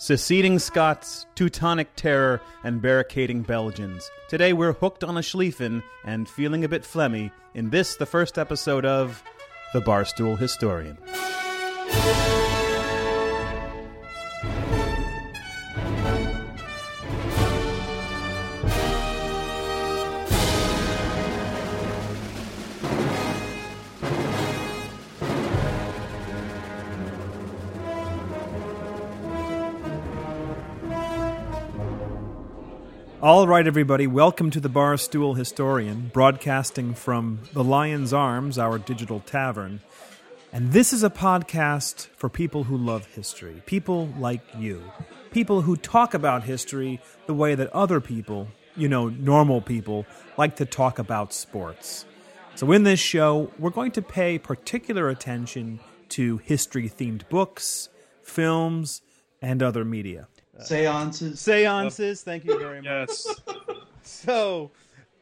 Seceding Scots, Teutonic terror, and barricading Belgians. Today we're hooked on a Schlieffen and feeling a bit phlegmy in this, the first episode of The Barstool Historian. All right, everybody, welcome to the Barstool Historian, broadcasting from the Lion's Arms, our digital tavern. And this is a podcast for people who love history, people like you, people who talk about history the way that other people, you know, normal people, like to talk about sports. So in this show, we're going to pay particular attention to history-themed books, films, and other media. Seances, thank you very much. Yes. So,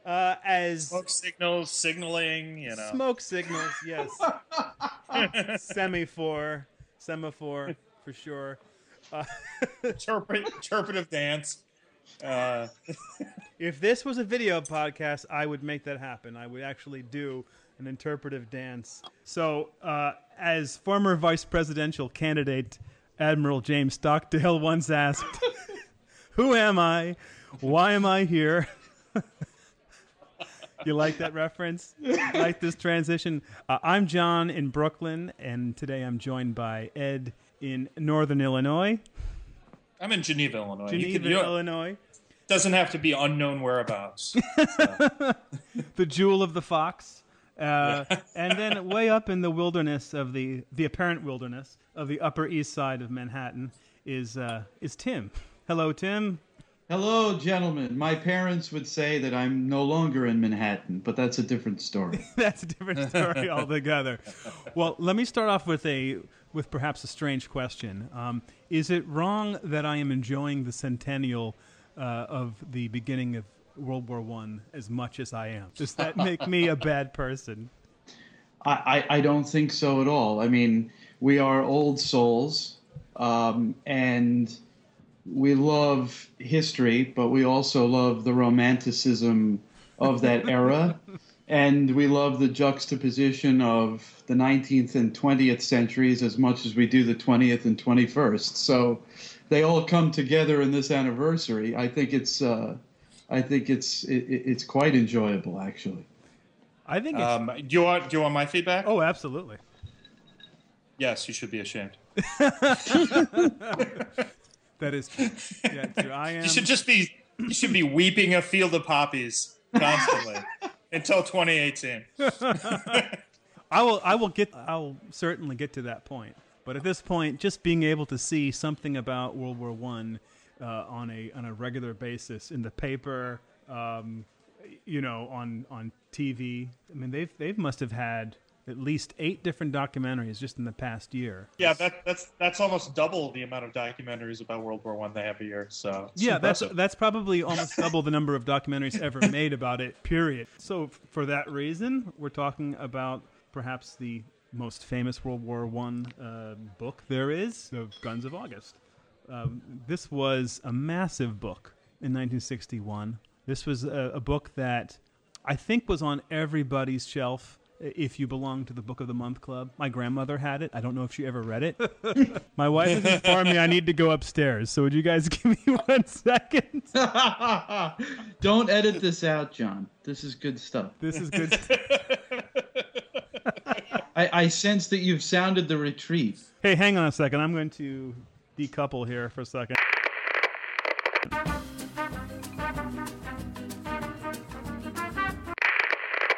as... Signaling, you know. Smoke signals, yes. Semaphore, for sure. Interpretive dance. If this was a video podcast, I would make that happen. I would actually do an interpretive dance. So, as former vice presidential candidate... Admiral James Stockdale once asked, "Who am I? Why am I here?" You like that reference? You like this transition? I'm John in Brooklyn, and today I'm joined by Ed in Northern Illinois. I'm in Geneva, Illinois. Illinois. Doesn't have to be unknown whereabouts. So. The jewel of the fox. And then way up in the wilderness of the apparent wilderness of the Upper East Side of Manhattan is Tim. Hello, Tim. Hello, gentlemen. My parents would say that I'm no longer in Manhattan, but that's a different story. That's a different story altogether. Well, let me start off with perhaps a strange question. Is it wrong that I am enjoying the centennial of the beginning of World War One as much as I am? Does that make me a bad person? I don't think so at all. I mean, we are old souls, and we love history, but we also love the romanticism of that era, and we love the juxtaposition of the 19th and 20th centuries as much as we do the 20th and 21st. So they all come together in this anniversary. I think it's quite enjoyable, actually. I think. Do you want my feedback? Oh, absolutely. Yes, you should be ashamed. That is true. Yeah, true. I am. You should be weeping a field of poppies constantly until 2018. I'll certainly get to that point. But at this point, just being able to see something about World War One. On a regular basis in the paper, on TV. I mean, they've must have had at least 8 different documentaries just in the past year. Yeah, that's almost double the amount of documentaries about World War One they have a year. So yeah, impressive. that's probably almost double the number of documentaries ever made about it. Period. So for that reason, we're talking about perhaps the most famous World War One book there is, the Guns of August. This was a massive book in 1961. This was a book that I think was on everybody's shelf if you belong to the Book of the Month Club. My grandmother had it. I don't know if she ever read it. My wife has informed me I need to go upstairs, so would you guys give me 1 second? Don't edit this out, John. This is good stuff. I sense that you've sounded the retreat. Hey, hang on a second. I'm going to... decouple here for a second.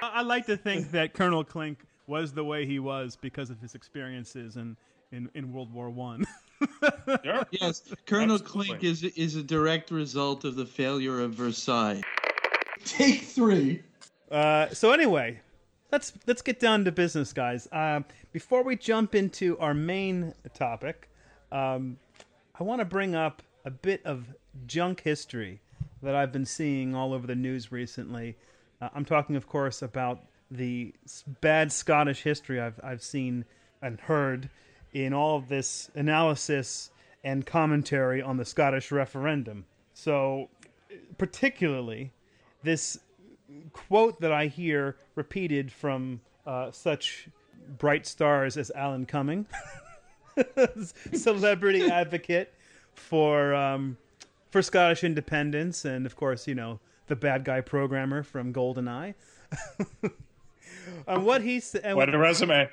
I like to think that Colonel Klink was the way he was because of his experiences in World War One. Sure. Yes, Colonel Klink is a direct result of the failure of Versailles. Take 3. So anyway, let's get down to business, guys. Before we jump into our main topic, I want to bring up a bit of junk history that I've been seeing all over the news recently. I'm talking, of course, about the bad Scottish history I've seen and heard in all of this analysis and commentary on the Scottish referendum. So particularly this quote that I hear repeated from such bright stars as Alan Cumming, celebrity advocate for Scottish independence, and of course, you know, the bad guy programmer from GoldenEye. Quite a resume.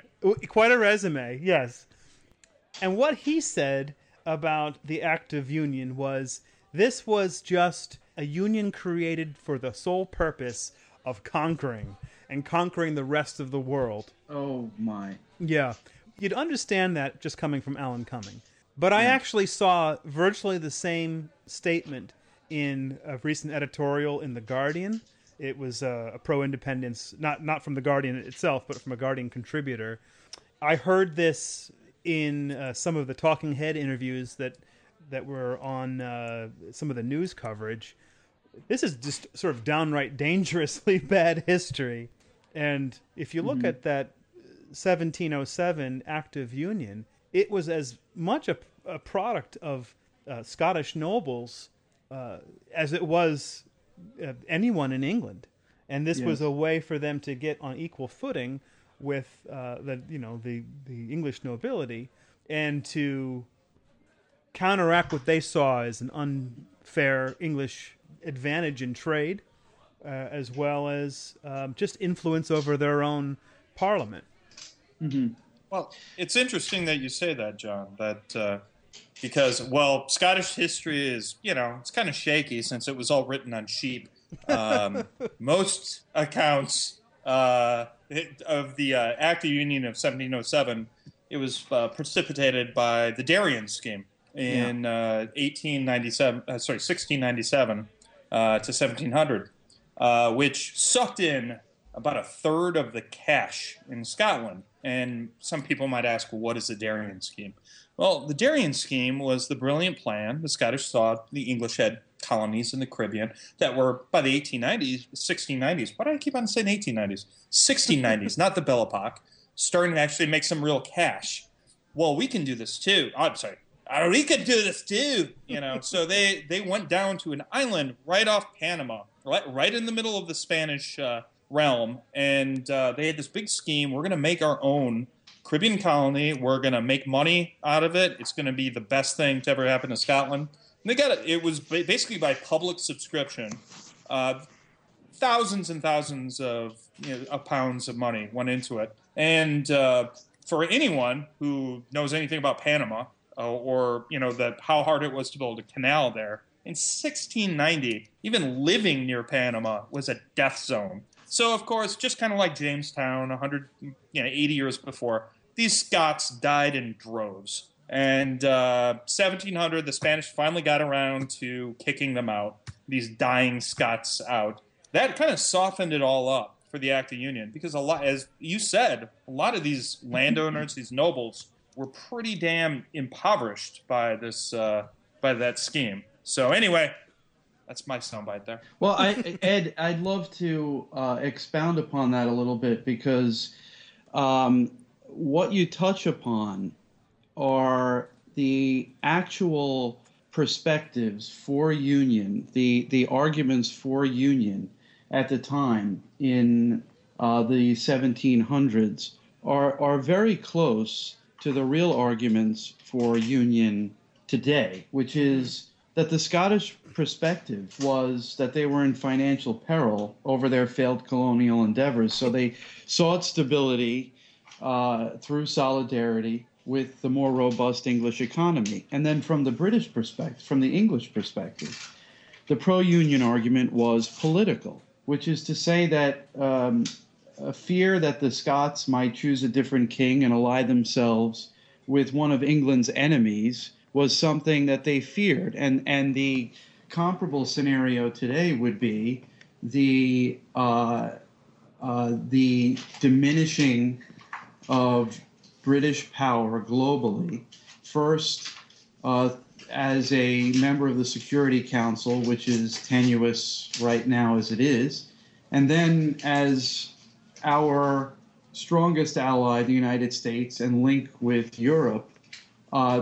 Quite a resume, yes. And what he said about the Act of Union was, this was just a union created for the sole purpose of conquering, and conquering the rest of the world. Oh, my. Yeah. You'd understand that just coming from Alan Cumming. But I actually saw virtually the same statement in a recent editorial in The Guardian. It was a pro-independence, not from The Guardian itself, but from a Guardian contributor. I heard this in some of the talking head interviews that were on some of the news coverage. This is just sort of downright dangerously bad history. And if you look at that 1707 Act of Union, it was as much a product of Scottish nobles as it was anyone in England. And this was a way for them to get on equal footing with the English nobility, and to counteract what they saw as an unfair English advantage in trade, as well as just influence over their own parliament. Mm-hmm. Well, it's interesting that you say that, John, because Scottish history is, it's kind of shaky since it was all written on sheep. Most accounts of the Act of Union of 1707, it was precipitated by the Darien Scheme in 1697 to 1700, which sucked in about a third of the cash in Scotland. And some people might ask, well, what is the Darien Scheme? Well, the Darien Scheme was the brilliant plan the Scottish thought the English had colonies in the Caribbean that were, by the 1690s, not the Belle Epoque, starting to actually make some real cash. Well, we can do this too. I'm sorry. We could do this too, So they went down to an island right off Panama, right in the middle of the Spanish realm, and they had this big scheme. We're going to make our own Caribbean colony. We're going to make money out of it. It's going to be the best thing to ever happen to Scotland. And they got it. It was basically by public subscription. Thousands and thousands of pounds of money went into it, and for anyone who knows anything about Panama. How hard it was to build a canal there. In 1690, even living near Panama was a death zone. So, of course, just kind of like Jamestown 80 years before, these Scots died in droves. And 1700, the Spanish finally got around to kicking them out, these dying Scots out. That kind of softened it all up for the Act of Union, because a lot, as you said, a lot of these landowners, these nobles, were pretty damn impoverished by this by that scheme. So anyway, that's my soundbite there. Well, I'd love to expound upon that a little bit, because what you touch upon are the actual perspectives for union, the arguments for union at the time in the 1700s are very close to the real arguments for union today, which is that the Scottish perspective was that they were in financial peril over their failed colonial endeavors. So they sought stability through solidarity with the more robust English economy. And then from the British perspective, from the English perspective, the pro-union argument was political, which is to say that a fear that the Scots might choose a different king and ally themselves with one of England's enemies was something that they feared. And the comparable scenario today would be the diminishing of British power globally, first as a member of the Security Council, which is tenuous right now as it is, and then as our strongest ally, the United States, and link with Europe,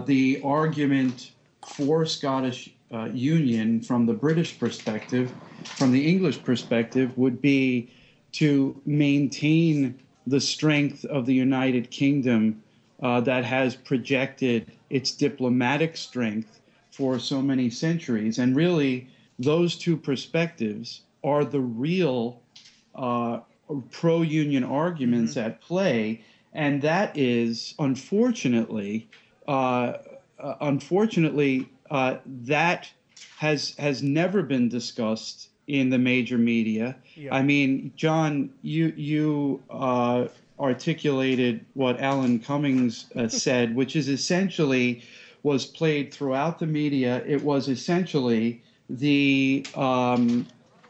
the argument for Scottish Union from the British perspective, from the English perspective, would be to maintain the strength of the United Kingdom that has projected its diplomatic strength for so many centuries. And really, those two perspectives are the real pro-union arguments at play. And that is, unfortunately, that has never been discussed in the major media. Yeah. I mean, John, you articulated what Alan Cummings said, which is essentially was played throughout the media. It was essentially the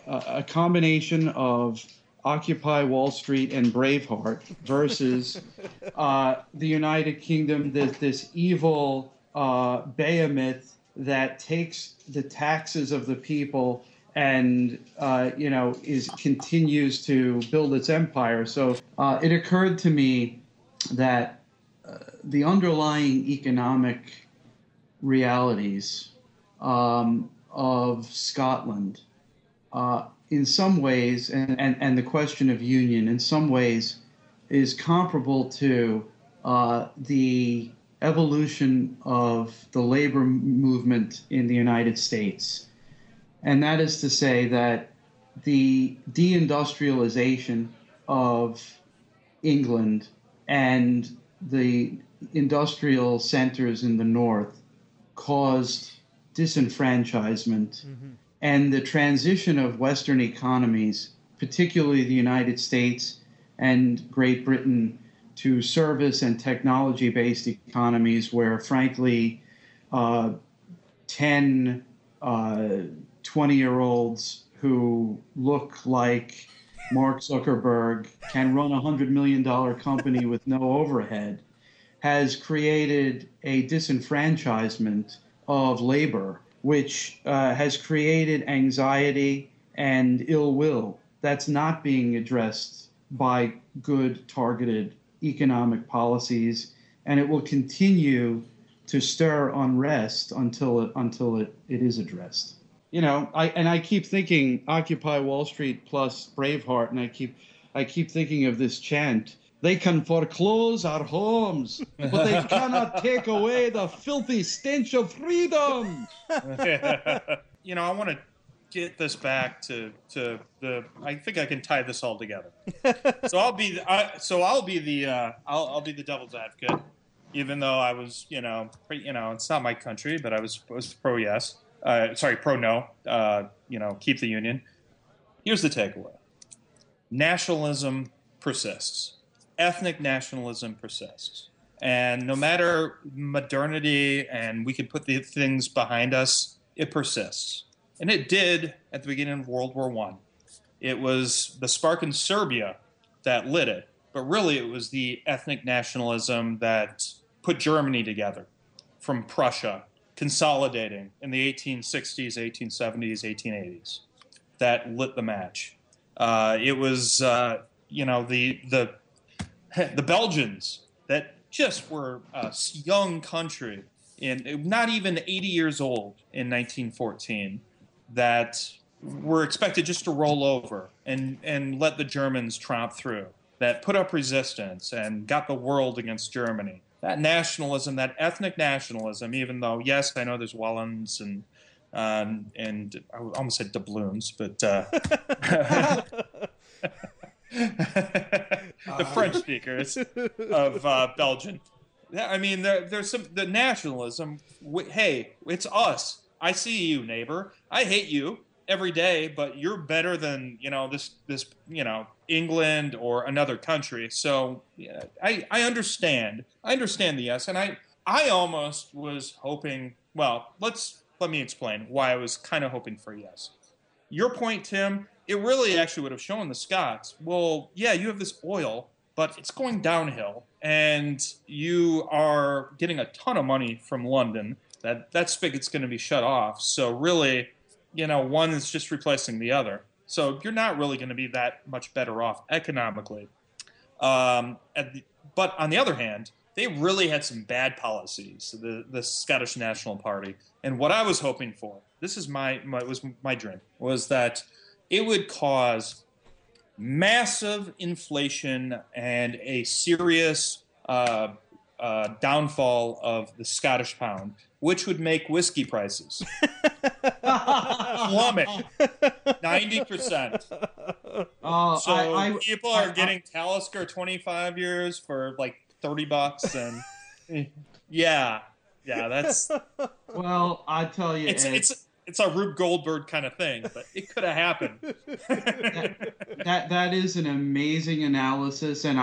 a combination of Occupy Wall Street and Braveheart versus the United Kingdom, this evil behemoth that takes the taxes of the people and continues to build its empire. So it occurred to me that the underlying economic realities of Scotland, in some ways, and the question of union, in some ways, is comparable to the evolution of the labor movement in the United States. And that is to say that the deindustrialization of England and the industrial centers in the north caused disenfranchisement. Mm-hmm. And the transition of Western economies, particularly the United States and Great Britain, to service and technology-based economies where, frankly, 10, 20-year-olds who look like Mark Zuckerberg can run a $100 million company with no overhead, has created a disenfranchisement of labor, which has created anxiety and ill will that's not being addressed by good targeted economic policies, and it will continue to stir unrest until it is addressed. You know, I keep thinking Occupy Wall Street plus Braveheart, and I keep thinking of this chant. They can foreclose our homes, but they cannot take away the filthy stench of freedom. You know, I want to get this back to the. I think I can tie this all together. So I'll be the devil's advocate, even though I was, it's not my country, but I was pro yes, pro no. Keep the union. Here's the takeaway: nationalism persists. Ethnic nationalism persists, and no matter modernity and we can put the things behind us, it persists. And it did at the beginning of World War I. It was the spark in Serbia that lit it, but really it was the ethnic nationalism that put Germany together from Prussia, consolidating in the 1860s, 1870s, 1880s, that lit the match. The Belgians, that just were a young country, and not even 80 years old in 1914, that were expected just to roll over and let the Germans tromp through, that put up resistance and got the world against Germany. That nationalism, that ethnic nationalism, even though, yes, I know there's Wallons and I almost said doubloons, but... the French speakers of Belgium. I mean, there's some the nationalism. Hey, it's us. I see you, neighbor. I hate you every day, but you're better than this England or another country. So yeah, I understand. I understand the yes, and I almost was hoping. Well, let me explain why I was kind of hoping for yes. Your point, Tim. It really actually would have shown the Scots, well, yeah, you have this oil, but it's going downhill, and you are getting a ton of money from London. That spigot's going to be shut off. So really, one is just replacing the other. So you're not really going to be that much better off economically. But on the other hand, they really had some bad policies, the Scottish National Party. And what I was hoping for, this is my dream, was that it would cause massive inflation and a serious downfall of the Scottish pound, which would make whiskey prices plummet 90%. So people are getting Talisker 25 years for like $30, and yeah, that's. Well, I tell you, it's a Rube Goldberg kind of thing, but it could have happened. that is an amazing analysis, and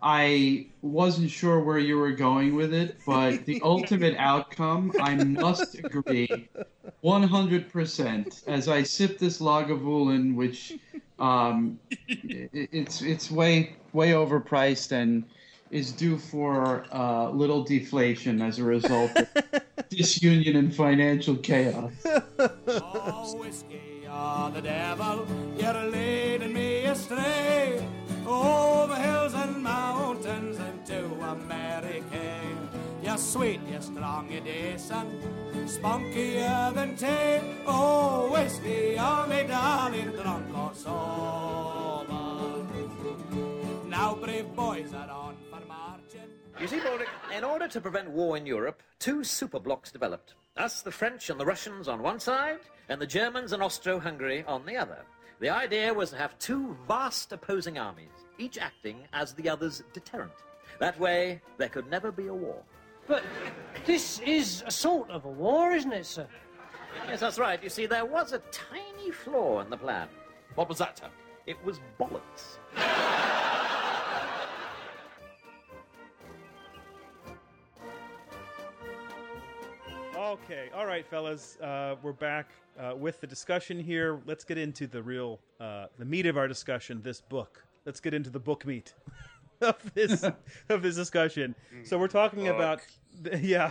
I wasn't sure where you were going with it, but the ultimate outcome, I must agree 100%. As I sip this Lagavulin, which it's way overpriced and is due for little deflation as a result of disunion and financial chaos. Oh, whiskey, you're the devil, you're leading me astray. Over hills and mountains into America. You're sweet, you're strong, you're decent, spunkier than tea. Oh, whiskey, oh, me darling, drunk or sober. Now brave boys are on for marching. You see, Baltic, in order to prevent war in Europe, two superblocks developed. Us, the French and the Russians on one side, and the Germans and Austro-Hungary on the other. The idea was to have two vast opposing armies, each acting as the other's deterrent. That way, there could never be a war. But this is a sort of a war, isn't it, sir? Yes, that's right. You see, there was a tiny flaw in the plan. What was that, sir? It was bollocks. Okay, all right, fellas, we're back with the discussion here. Let's get into the real, the meat of our discussion, this book. Let's get into the book meat of this discussion. So we're talking about the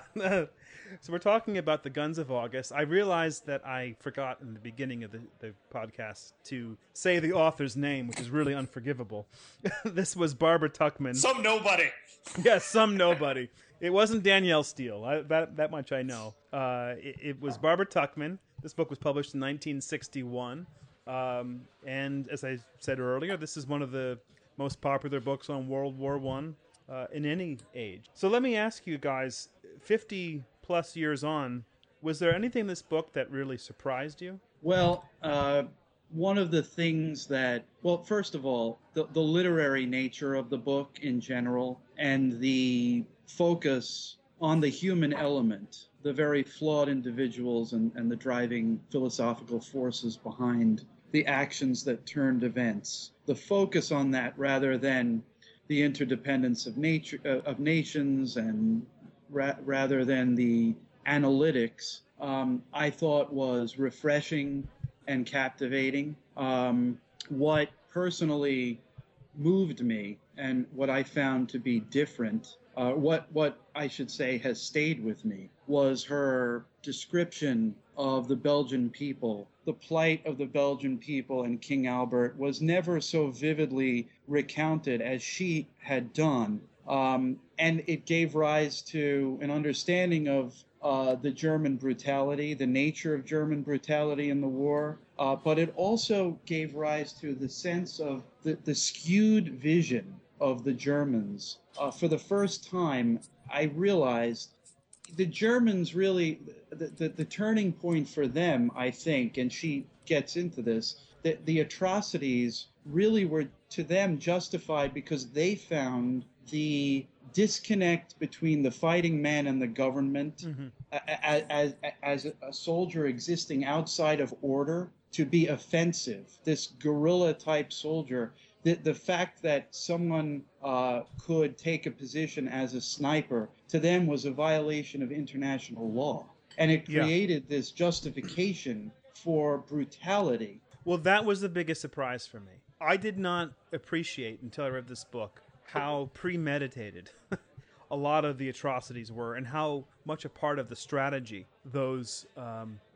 Guns of August. I realized that I forgot in the beginning of the podcast to say the author's name, which is really unforgivable. This was Barbara Tuchman. Some nobody. Yes, yeah, some nobody. It wasn't Danielle Steele, that much I know. It was Barbara Tuchman. This book was published in 1961. And as I said earlier, this is one of the most popular books on World War One in any age. So let me ask you guys, 50-plus years on, was there anything in this book that really surprised you? Well, one of the things that... Well, first of all, the literary nature of the book in general and the... focus on the human element, the very flawed individuals and the driving philosophical forces behind the actions that turned events. The focus on that rather than the interdependence of nature of nations and rather than the analytics, I thought was refreshing and captivating. What personally moved me and what I found to be different, what I should say has stayed with me, was her description of the Belgian people. The plight of the Belgian people and King Albert was never so vividly recounted as she had done. And it gave rise to an understanding of the German brutality, the nature of German brutality in the war. But it also gave rise to the sense of the skewed vision of the Germans. For the first time, I realized the Germans really, the turning point for them, I think, and she gets into this, that the atrocities really were to them justified because they found the disconnect between the fighting man and the government, mm-hmm. as a soldier existing outside of order to be offensive, this guerrilla-type soldier. The fact that someone could take a position as a sniper to them was a violation of international law. And it created this justification for brutality. Well, that was the biggest surprise for me. I did not appreciate until I read this book how premeditated a lot of the atrocities were and how much a part of the strategy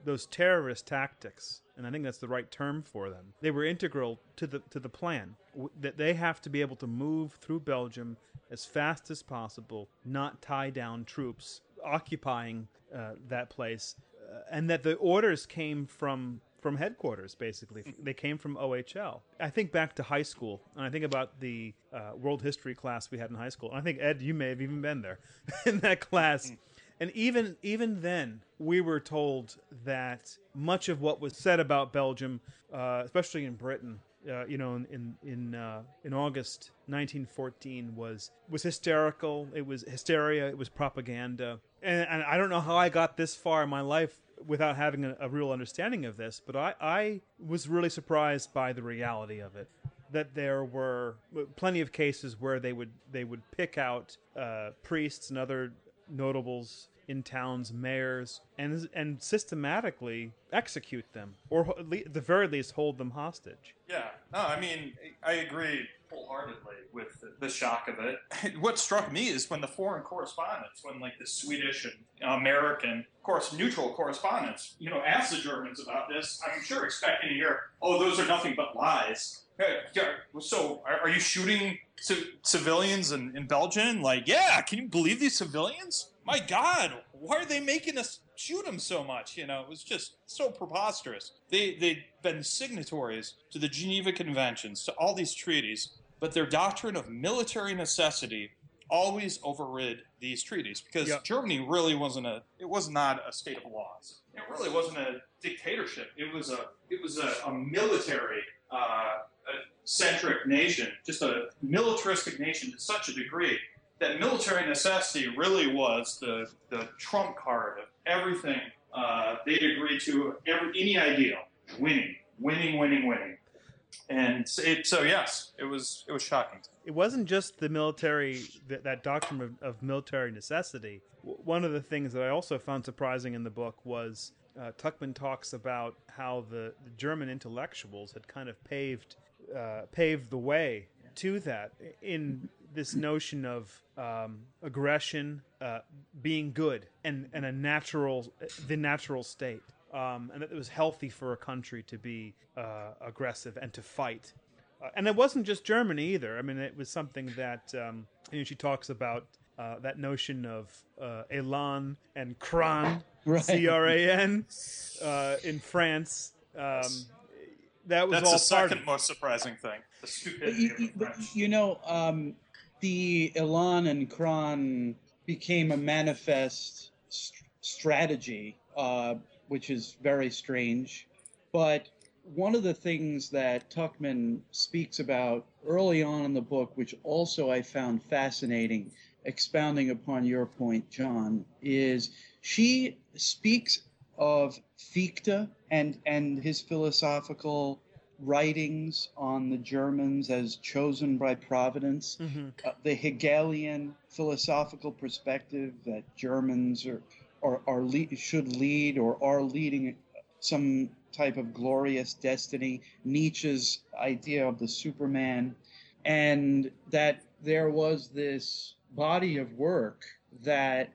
those terrorist tactics, and I think that's the right term for them, they were integral to the plan, that they have to be able to move through Belgium as fast as possible, not tie down troops occupying that place, and that the orders came from headquarters, basically. They came from OHL. I think back to high school, and I think about the world history class we had in high school. And I think, Ed, you may have even been there in that class. And even then, we were told that much of what was said about Belgium, especially in Britain, in August 1914, was hysterical. It was hysteria. It was propaganda. And I don't know how I got this far in my life without having a real understanding of this, but I was really surprised by the reality of it. That there were plenty of cases where they would pick out priests and other notables in towns, mayors, and systematically execute them, or at the very least hold them hostage. Yeah, no, I mean, I agree wholeheartedly with the shock of it. What struck me is when the foreign correspondents, when like the Swedish and American, of course, neutral correspondents, asked the Germans about this, I'm sure expecting to hear, oh, those are nothing but lies. So are you shooting civilians in Belgium? Like, yeah, can you believe these civilians? My God, why are they making us shoot them so much? It was just so preposterous. They'd been signatories to the Geneva Conventions, to all these treaties, but their doctrine of military necessity always overrid these treaties, because Germany really was not a state of laws. It really wasn't a dictatorship. It was a military centric nation, just a militaristic nation to such a degree that military necessity really was the trump card of everything they'd agreed to, any ideal, winning. And yes, it was shocking. It wasn't just the military, that doctrine of military necessity. One of the things that I also found surprising in the book was Tuchman talks about how the German intellectuals had kind of paved the way to that, in this notion of aggression being good and the natural state, and that it was healthy for a country to be aggressive and to fight. And it wasn't just Germany either. I mean, it was something that she talks about. That notion of elan and cran, right. C-R-A-N, in France. That's the second most surprising thing. The stupidity of the French. The elan and cran became a manifest strategy, which is very strange. But one of the things that Tuchman speaks about early on in the book, which also I found fascinating, expounding upon your point, John, is she speaks of Fichte and his philosophical writings on the Germans as chosen by Providence, the Hegelian philosophical perspective that Germans should lead or are leading some type of glorious destiny, Nietzsche's idea of the Superman, and that there was this body of work that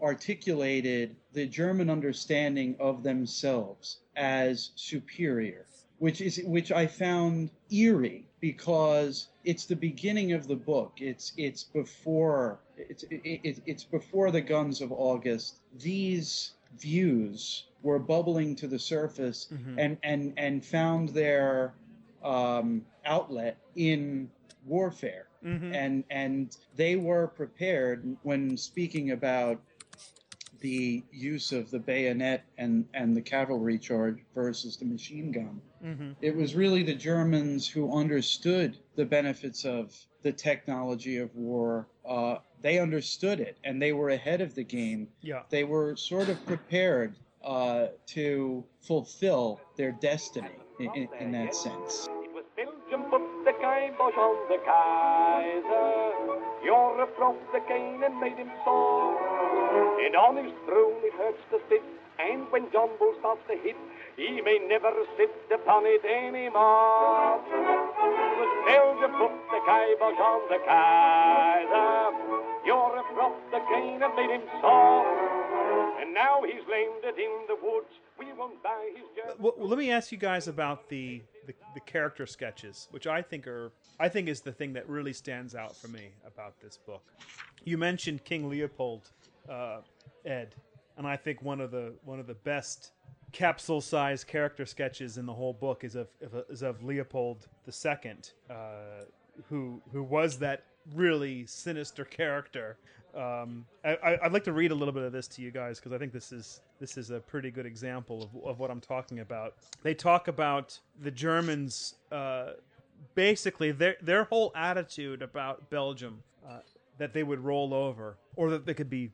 articulated the German understanding of themselves as superior, which I found eerie, because it's the beginning of the book. It's before the Guns of August. These views were bubbling to the surface and found their outlet in warfare. And they were prepared when speaking about the use of the bayonet and the cavalry charge versus the machine gun. It was really the Germans who understood the benefits of the technology of war. They understood it, and they were ahead of the game. Yeah. They were sort of prepared to fulfill their destiny in that sense. Belgium put the kibosh on the Kaiser. Europe lost the cane and made him sore. And on his throne it hurts to sit, and when John Bull starts to hit, he may never sit upon it anymore. Belgium put the kibosh on the Kaiser. Europe lost the cane and made him sore. And now he's lamed it in the woods. We won't buy his jacket. Well, let me ask you guys about the character sketches, which I think is the thing that really stands out for me about this book. You mentioned King Leopold, Ed, and I think one of the best capsule-sized character sketches in the whole book is of Leopold II, who was that really sinister character. I'd like to read a little bit of this to you guys, because I think this is a pretty good example of what I'm talking about. They talk about the Germans, basically their whole attitude about Belgium, that they would roll over or that they could be,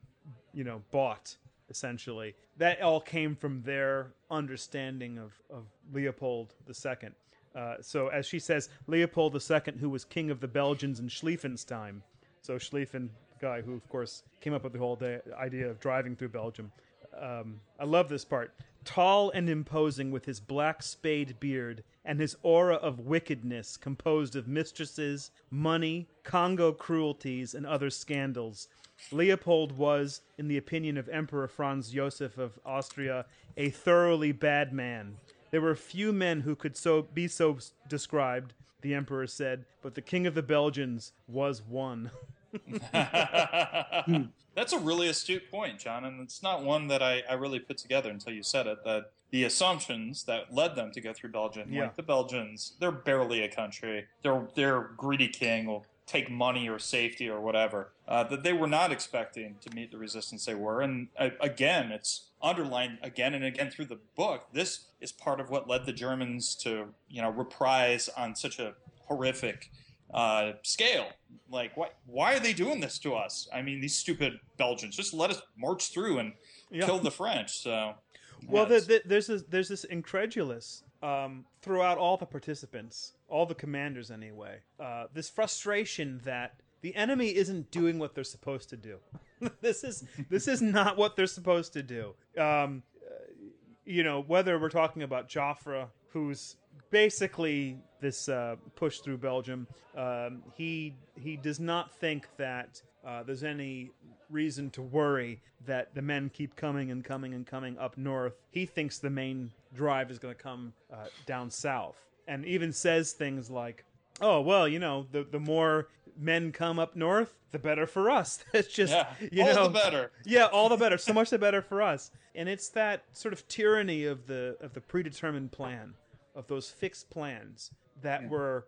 bought. Essentially, that all came from their understanding of Leopold II. So, as she says, Leopold II, who was king of the Belgians in Schlieffen's time. So Schlieffen, guy who, of course, came up with the whole idea of driving through Belgium. I love this part. Tall and imposing, with his black spade beard and his aura of wickedness composed of mistresses, money, Congo cruelties, and other scandals, Leopold was, in the opinion of Emperor Franz Joseph of Austria, a thoroughly bad man. There were few men who could so be described, the emperor said, but the king of the Belgians was one. That's a really astute point, John, and it's not one that I really put together until you said it, that the assumptions that led them to go through Belgium, like the Belgians, they're barely a country. Their greedy king will take money or safety or whatever, that they were not expecting to meet the resistance they were. And again, it's underlined again and again through the book. This is part of what led the Germans to, reprise on such a horrific scale. Like, why are they doing this to us? I mean, these stupid Belgians, just let us march through and kill the French. So, well, there's this incredulous throughout all the participants, all the commanders anyway, this frustration that the enemy isn't doing what they're supposed to do. This is not what they're supposed to do. Whether we're talking about Joffre, who's basically this push through Belgium, he does not think that there's any reason to worry that the men keep coming up north. He thinks the main drive is going to come down south, and even says things like, oh, well, the more men come up north, the better for us. That's just, all the better. Yeah, all the better. So much the better for us. And it's that sort of tyranny of the predetermined plan, of those fixed plans that were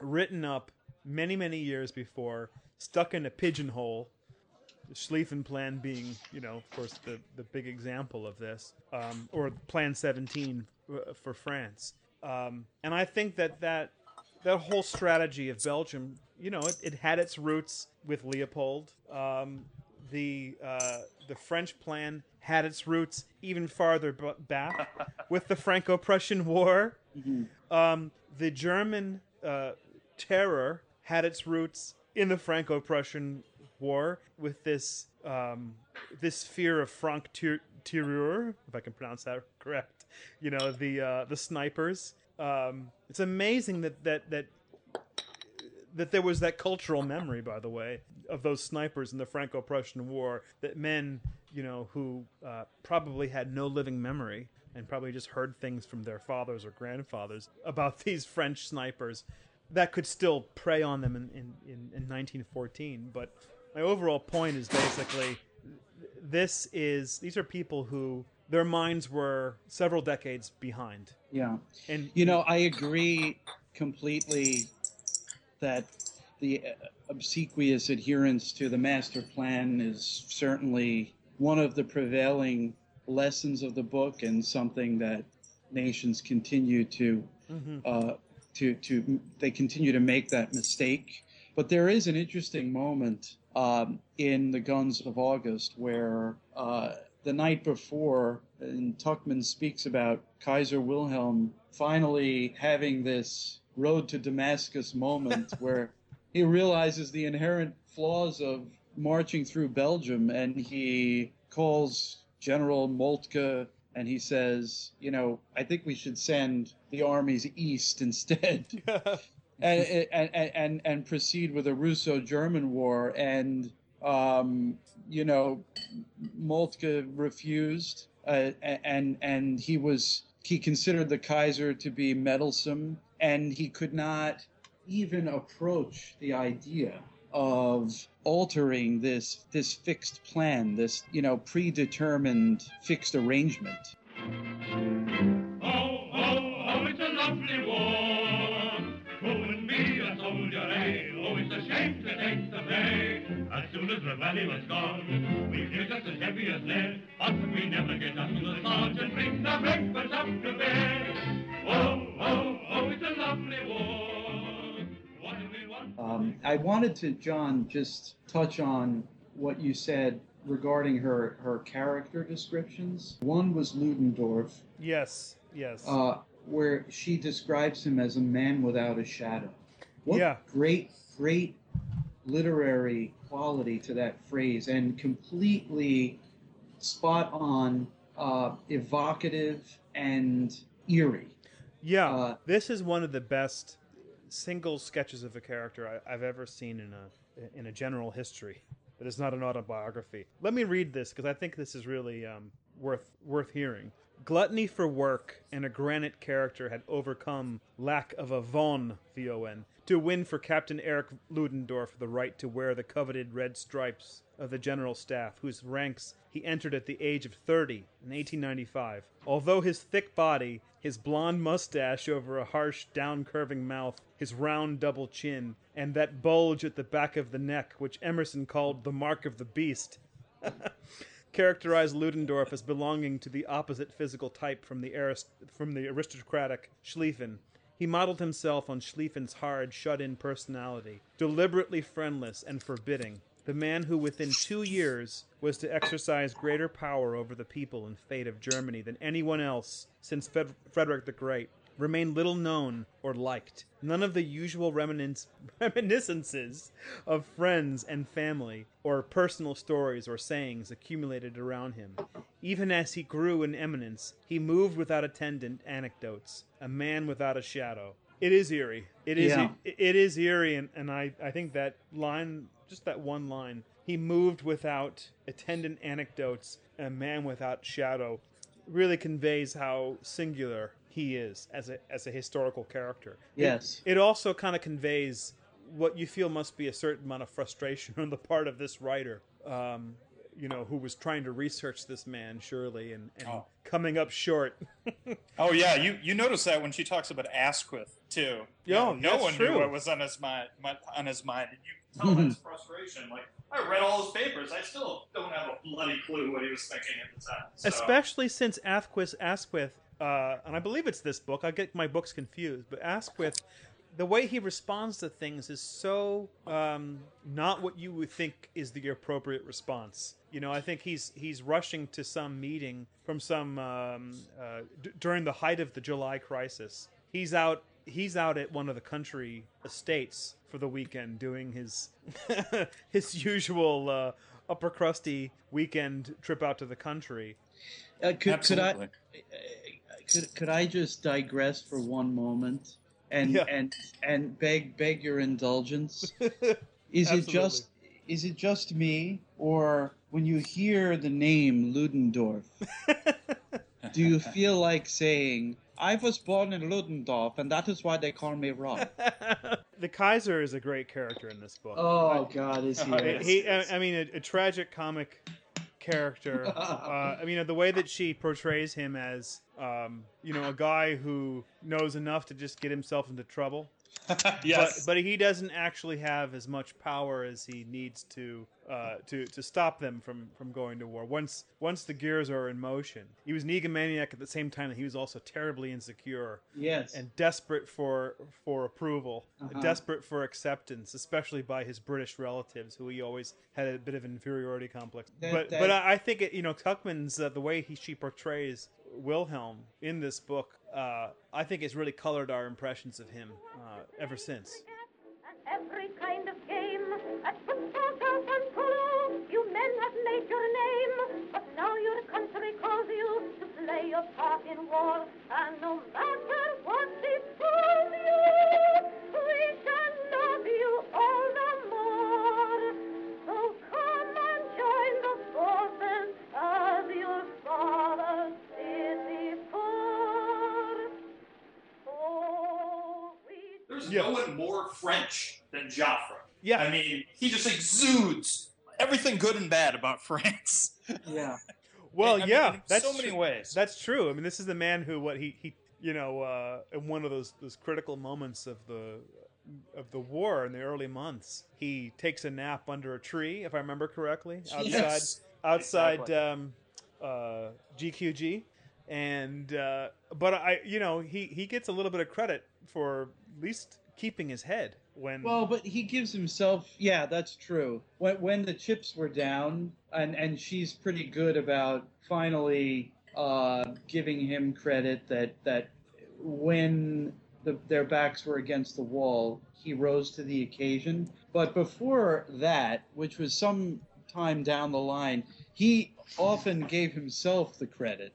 written up many, many years before, stuck in a pigeonhole. The Schlieffen Plan being, of course, the big example of this, or Plan 17 for France. And I think that whole strategy of Belgium, it had its roots with Leopold. The French plan had its roots even farther back with the Franco-Prussian War. Mm-hmm. The German terror had its roots in the Franco-Prussian War with this this fear of franc-tireur, if I can pronounce that correct. The snipers. It's amazing that there was that cultural memory, by the way, of those snipers in the Franco-Prussian War, that men, who probably had no living memory and probably just heard things from their fathers or grandfathers about these French snipers, that could still prey on them in 1914. But my overall point is basically these are people who their minds were several decades behind. Yeah. And I agree completely that the obsequious adherence to the master plan is certainly one of the prevailing lessons of the book, and something that nations continue to they continue to make that mistake. But there is an interesting moment in the Guns of August where the night before, and Tuchman speaks about Kaiser Wilhelm finally having this road to Damascus moment where he realizes the inherent flaws of marching through Belgium, and he calls General Moltke and he says, I think we should send the armies east instead. and proceed with a Russo-German war. And Moltke refused, and he considered the Kaiser to be meddlesome, and he could not even approach the idea of altering this fixed plan, this, you know, predetermined fixed arrangement. As the valley was gone, we feel just as heavy as lead, but we never get up to the sergeant brings our breakfast up to bed. Oh, oh, oh, it's a lovely war. What do we want? I wanted to, John, just touch on what you said regarding her character descriptions. One was Ludendorff. Yes, yes. Where she describes him as a man without a shadow. What great literary quality to that phrase, and completely spot on, evocative and eerie. Yeah, this is one of the best single sketches of a character I've ever seen in a general history that is not an autobiography. Let me read this because I think this is really worth hearing. Gluttony for work and a granite character had overcome lack of a von to win for Captain Erich Ludendorff the right to wear the coveted red stripes of the General Staff, whose ranks he entered at the age of 30 in 1895. Although his thick body, his blonde mustache over a harsh, down-curving mouth, his round double chin, and that bulge at the back of the neck, which Emerson called the mark of the beast, characterized Ludendorff as belonging to the opposite physical type from the aristocratic Schlieffen. He modeled himself on Schlieffen's hard, shut-in personality, deliberately friendless and forbidding, the man who within 2 years was to exercise greater power over the people and fate of Germany than anyone else since Frederick the Great, remained little known or liked. None of the usual reminiscences of friends and family or personal stories or sayings accumulated around him. Even as he grew in eminence, he moved without attendant anecdotes, a man without a shadow. It is eerie. It is eerie, and I think that line, just that one line, he moved without attendant anecdotes, a man without shadow, really conveys how singular he is as a historical character. Yes. It also kind of conveys what you feel must be a certain amount of frustration on the part of this writer, who was trying to research this man, surely, and coming up short. Oh, yeah. You notice that when she talks about Asquith, too. Yeah, no one knew what was on his mind. You can tell his frustration. Like, I read all his papers. I still don't have a bloody clue what he was thinking at the time. So. Especially since Asquith, and I believe it's this book. I get my books confused. But Asquith, the way he responds to things is so not what you would think is the appropriate response. You know, I think he's rushing to some meeting from some during the height of the July crisis. He's out at one of the country estates for the weekend doing his his usual upper crusty weekend trip out to the country. Could I just digress for one moment and beg your indulgence? Is it just me, or when you hear the name Ludendorff, do you feel like saying, I was born in Ludendorff, and that is why they call me Rob? The Kaiser is a great character in this book. Oh, God, is he? I mean, a tragic comic character. The way that she portrays him as, a guy who knows enough to just get himself into trouble. Yes. But he doesn't actually have as much power as he needs to stop them from going to war. Once the gears are in motion, he was an egomaniac at the same time that he was also terribly insecure. Yes. And desperate for approval, desperate for acceptance, especially by his British relatives, who he always had a bit of an inferiority complex. But I think Tuchman's the way she portrays Wilhelm in this book, I think it's really colored our impressions of him ever since. At every kind of game, at football, golf, and polo, you men have made your name, but now your country calls you to play your part in war, and no matter what it calls you, we shall love you all the more. So come and join the forces no one more French than Joffre. Yeah. I mean, he just exudes everything good and bad about France. Yeah. Well, and, I mean, that's so many ways. That's true. I mean, this is the man who, in one of those critical moments of the war in the early months, he takes a nap under a tree, if I remember correctly, outside GQG. And he gets a little bit of credit for at least keeping his head when. Well, but he gives himself. Yeah, that's true. When the chips were down, and she's pretty good about finally giving him credit that when their backs were against the wall, he rose to the occasion. But before that, which was some time down the line, he often gave himself the credit.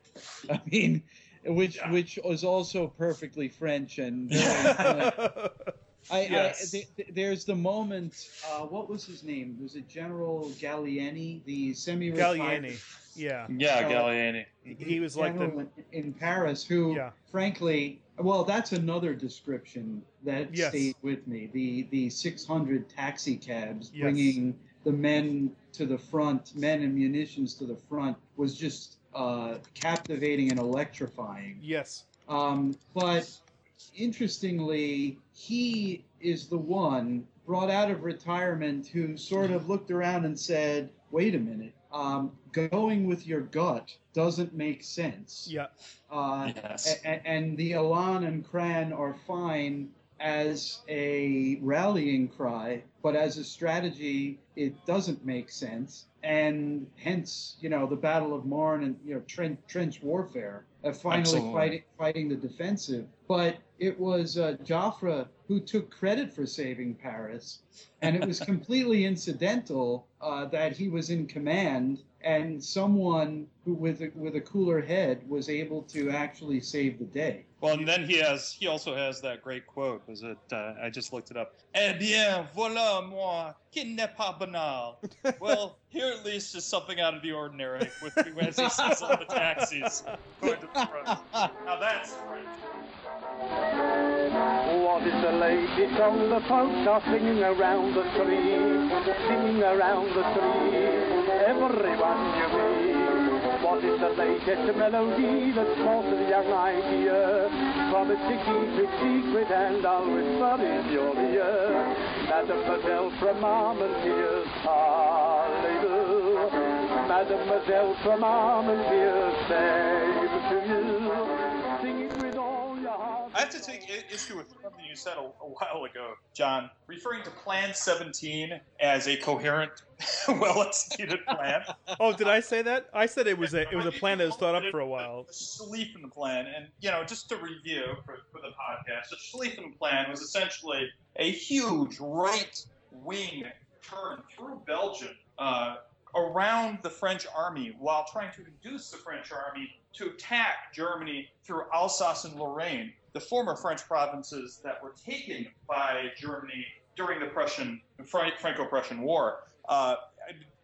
I mean, which was also perfectly French and there's the moment. What was his name? Was it General Galliani, the semi-retired? Galliani, Galliani. He was like the in Paris, who, frankly, well, that's another description that stayed with me. The 600 taxi cabs bringing the men to the front, men and munitions to the front, was just captivating and electrifying. Yes. But interestingly, he is the one brought out of retirement who sort of looked around and said, wait a minute, going with your gut doesn't make sense. Yeah. And the Elan and Cran are fine as a rallying cry, but as a strategy, it doesn't make sense. And hence, the Battle of Marne and trench warfare, finally fighting the defensive. But it was Joffre who took credit for saving Paris, and it was completely incidental that he was in command, and someone who, with a cooler head, was able to actually save the day. Well, and then he also has that great quote. Was it? I just looked it up. Eh bien, voilà moi qui n'est pas banal. Well, here at least is something out of the ordinary. With as he says on the taxis going to the front. Now that's French. What is the lady from the folks are singing around the tree, singing around the tree, everyone you meet. What is the latest melody that calls the young idea, from a ticket to secret and always studies your ear, Mademoiselle from Armentiers, hallelujah, Mademoiselle from Armentiers, save to you, singing with all. I have to take issue with something you said a while ago, John, referring to Plan 17 as a coherent, well-executed plan. Oh, did I say that? I said it was a plan that was thought up for a while. The Schlieffen plan, and just to review for the podcast, the Schlieffen plan was essentially a huge right-wing turn through Belgium around the French army, while trying to induce the French army to attack Germany through Alsace and Lorraine, the former French provinces that were taken by Germany during the Franco-Prussian War.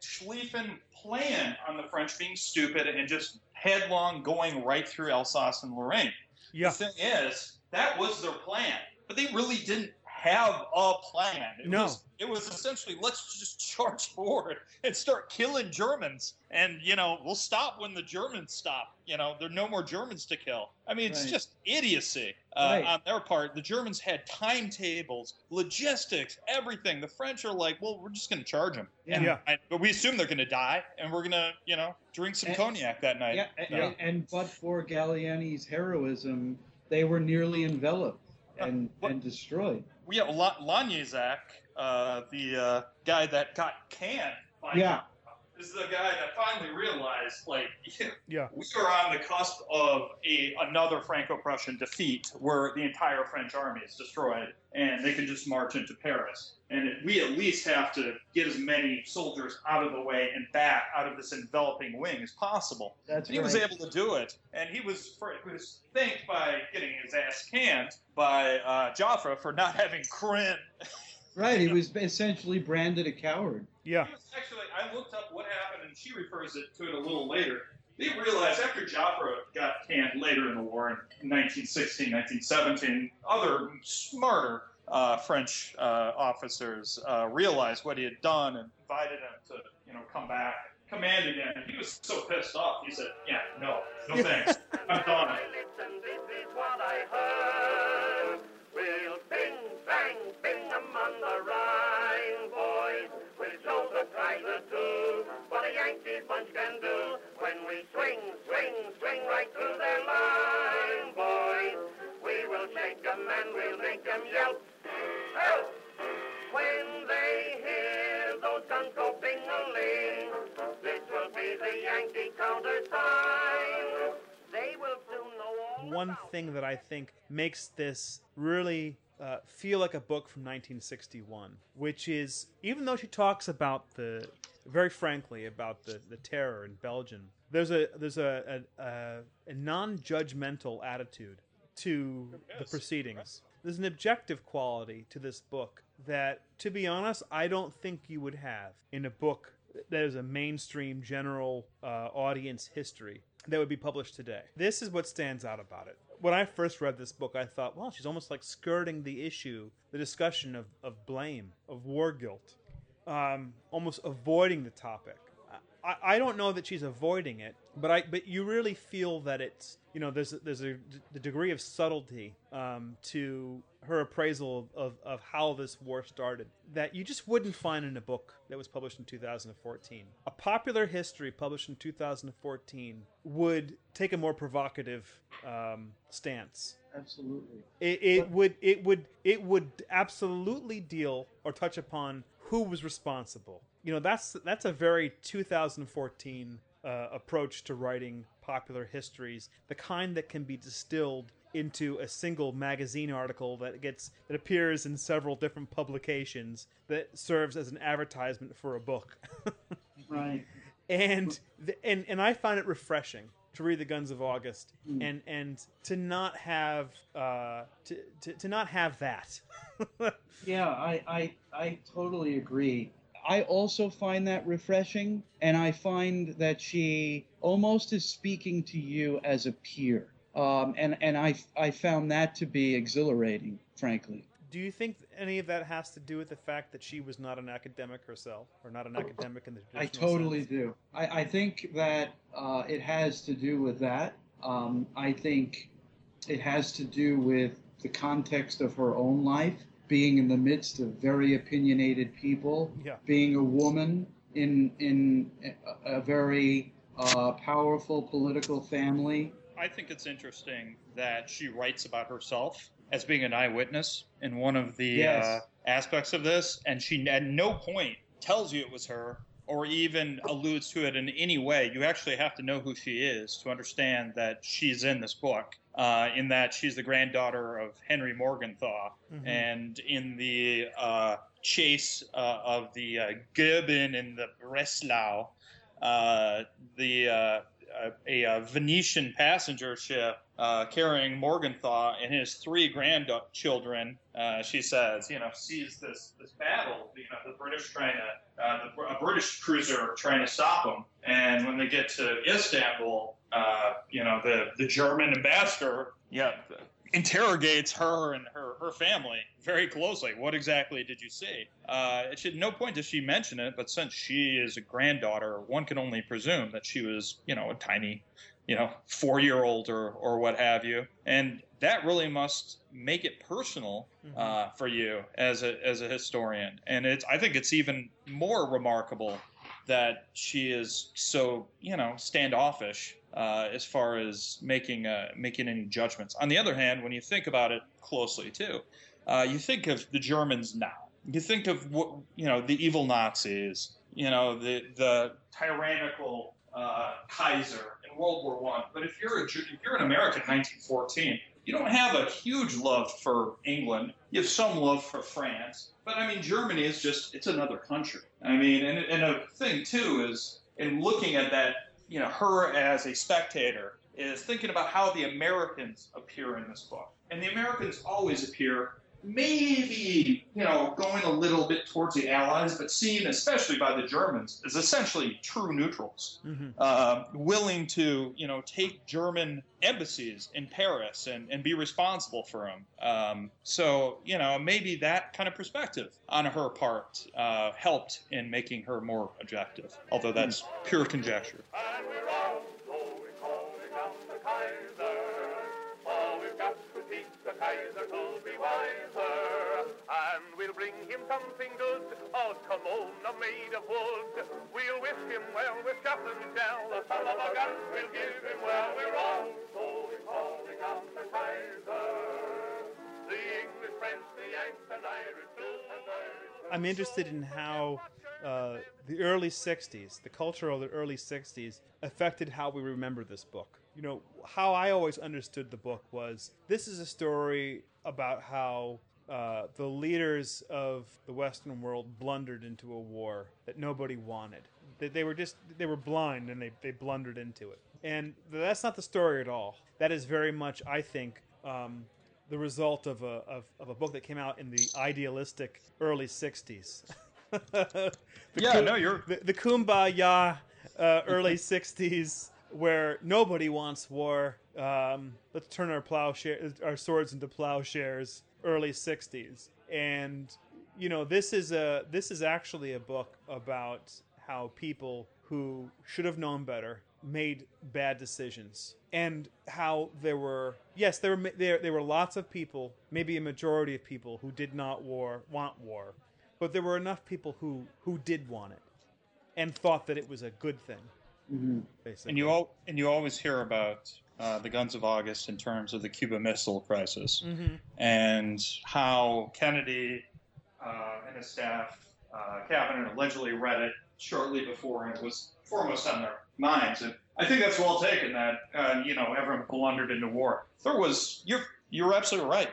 Schlieffen planned on the French being stupid and just headlong going right through Alsace and Lorraine. Yeah. The thing is, that was their plan, but they really didn't have a plan. It was essentially, let's just charge forward and start killing Germans, and we'll stop when the Germans stop. There are no more Germans to kill. I mean, it's just idiocy on their part. The Germans had timetables, logistics, everything. The French are like, well, we're just going to charge them, but we assume they're going to die, and we're going to drink some cognac that night. And but for Galliani's heroism, they were nearly enveloped and destroyed. We have Lanyesak, the guy that got canned. Is the guy that finally realized, we are on the cusp of another Franco-Prussian defeat, where the entire French army is destroyed, and they can just march into Paris. And we at least have to get as many soldiers out of the way and back out of this enveloping wing as possible. He was able to do it, and he was thanked by getting his ass canned by Joffre for not having Crin. Right, he was essentially branded a coward. Yeah. Actually, I looked up what happened, and she refers to it a little later. They realized after Joffre got canned later in the war in 1916, 1917, other smarter French officers realized what he had done and invited him to, you know, come back, command again. And he was so pissed off. He said, yeah, no thanks. I'm done. Listen, this is what I heard. We'll bing, bang, bing them on the Rhine, boys. We'll show the Kaiser too what a Yankee bunch can do when we swing, swing, swing right through their line, boys. We will shake them and we'll make them yelp. Help! When they hear those guns go bing-a-ling, this will be the Yankee countersign. They will soon know all about. One thing that I think makes this really feel like a book from 1961, which is, even though she talks about the, very frankly, about the terror in Belgium, there's a non-judgmental attitude to the proceedings. There's an objective quality to this book that, to be honest, I don't think you would have in a book that is a mainstream general audience history that would be published today. This is what stands out about it. When I first read this book, I thought, well, she's almost like skirting the issue, the discussion of blame, of war guilt, almost avoiding the topic. I don't know that she's avoiding it, but you really feel that it's, you know, there's a degree of subtlety to her appraisal of how this war started that you just wouldn't find in a book that was published in 2014. A popular history published in 2014 would take a more provocative stance. Absolutely. It would absolutely deal or touch upon who was responsible. You know, that's a very 2014 approach to writing popular histories, the kind that can be distilled into a single magazine article that appears in several different publications that serves as an advertisement for a book. Right. And I find it refreshing to read The Guns of August and to not have that. Yeah, I totally agree. I also find that refreshing, and I find that she almost is speaking to you as a peer. And I found that to be exhilarating, frankly. Do you think any of that has to do with the fact that she was not an academic herself, or not an academic in the traditional sense? I totally do. I think that it has to do with that. I think it has to do with the context of her own life, being in the midst of very opinionated people, being a woman in a very powerful political family. I think it's interesting that she writes about herself as being an eyewitness in one of the aspects of this, and she at no point tells you it was her or even alludes to it in any way. You actually have to know who she is to understand that she's in this book. In that she's the granddaughter of Henry Morgenthau, and in the chase of the Goeben in the Breslau, a Venetian passenger ship carrying Morgenthau and his three grandchildren, she says, you know, sees this battle, you know, a British cruiser trying to stop them, and when they get to Istanbul, you know, the German ambassador interrogates her and her family very closely. What exactly did you see? At no point does she mention it, but since she is a granddaughter, one can only presume that she was, you know, a tiny, you know, 4-year-old or what have you. And that really must make it personal for you as a historian. And I think it's even more remarkable that she is so, you know, standoffish as far as making any judgments. On the other hand, when you think about it closely too, you think of the Germans now. You think of what, you know, the evil Nazis, you know, the tyrannical Kaiser in World War I. But if you're an American in 1914, you don't have a huge love for England. You have some love for France, but I mean, Germany is just—it's another country. I mean, and a thing too is in looking at that. You know, her as a spectator is thinking about how the Americans appear in this book. And the Americans always appear maybe, you know, going a little bit towards the Allies, but seen especially by the Germans as essentially true neutrals, willing to, you know, take German embassies in Paris and be responsible for them. So, you know, maybe that kind of perspective on her part helped in making her more objective, although that's pure conjecture. And we're all calling out the Kaiser. Oh, we've got to teach the Kaiser to be wiser. And we'll bring him something good, a kimono made of wood. We'll wish him well with Scott and Shell. The son of a gun, we'll give him well. We're all so calling out the Kaiser. The English, French, the Yanks, and Irish, and Irish. I'm interested in how the early 60s, the culture of the early 60s, affected how we remember this book. You know, how I always understood the book was, this is a story about how the leaders of the Western world blundered into a war that nobody wanted. They were blind and they blundered into it. And that's not the story at all. That is very much, I think, the result of a book that came out in the idealistic early 60s. The Kumbaya early 60s, where nobody wants war. Let's turn our swords into plowshares. Early 60s, and you know, this is actually a book about how people who should have known better made bad decisions, and how there were lots of people, maybe a majority of people, who did not want war, but there were enough people who did want it and thought that it was a good thing. Mm-hmm. Basically. And you always hear about the Guns of August in terms of the Cuba Missile Crisis, and how Kennedy and his staff cabinet allegedly read it shortly before it was foremost on their minds. And I think that's well taken, that you know, everyone blundered into war. You're absolutely right.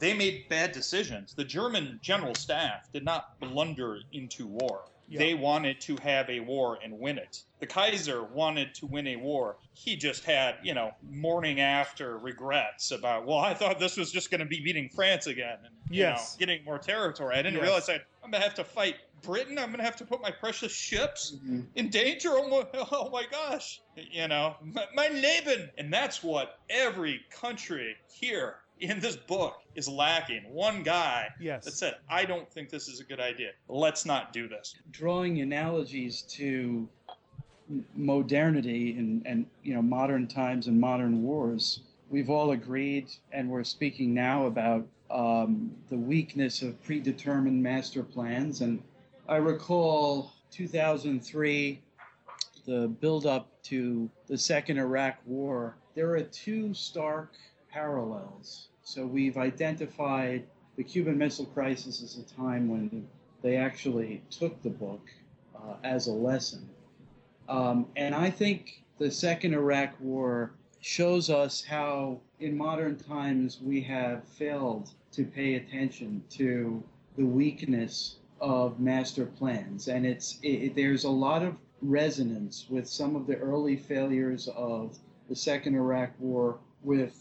They made bad decisions. The German general staff did not blunder into war. Yeah. They wanted to have a war and win it. The Kaiser wanted to win a war. He just had, you know, morning after regrets about, well, I thought this was just going to be beating France again and you know, getting more territory. I didn't realize I'm going to have to fight Britain. I'm going to have to put my precious ships in danger. Oh my gosh. You know, my Leben. And that's what every country here in this book is lacking. One guy that said, I don't think this is a good idea. Let's not do this. Drawing analogies to modernity and you know, modern times and modern wars, we've all agreed, and we're speaking now about the weakness of predetermined master plans. And I recall 2003, the build-up to the second Iraq War. There are two stark parallels. So we've identified the Cuban Missile Crisis as a time when they actually took the book as a lesson. And I think the second Iraq War shows us how in modern times we have failed to pay attention to the weakness of master plans. And there's a lot of resonance with some of the early failures of the second Iraq War with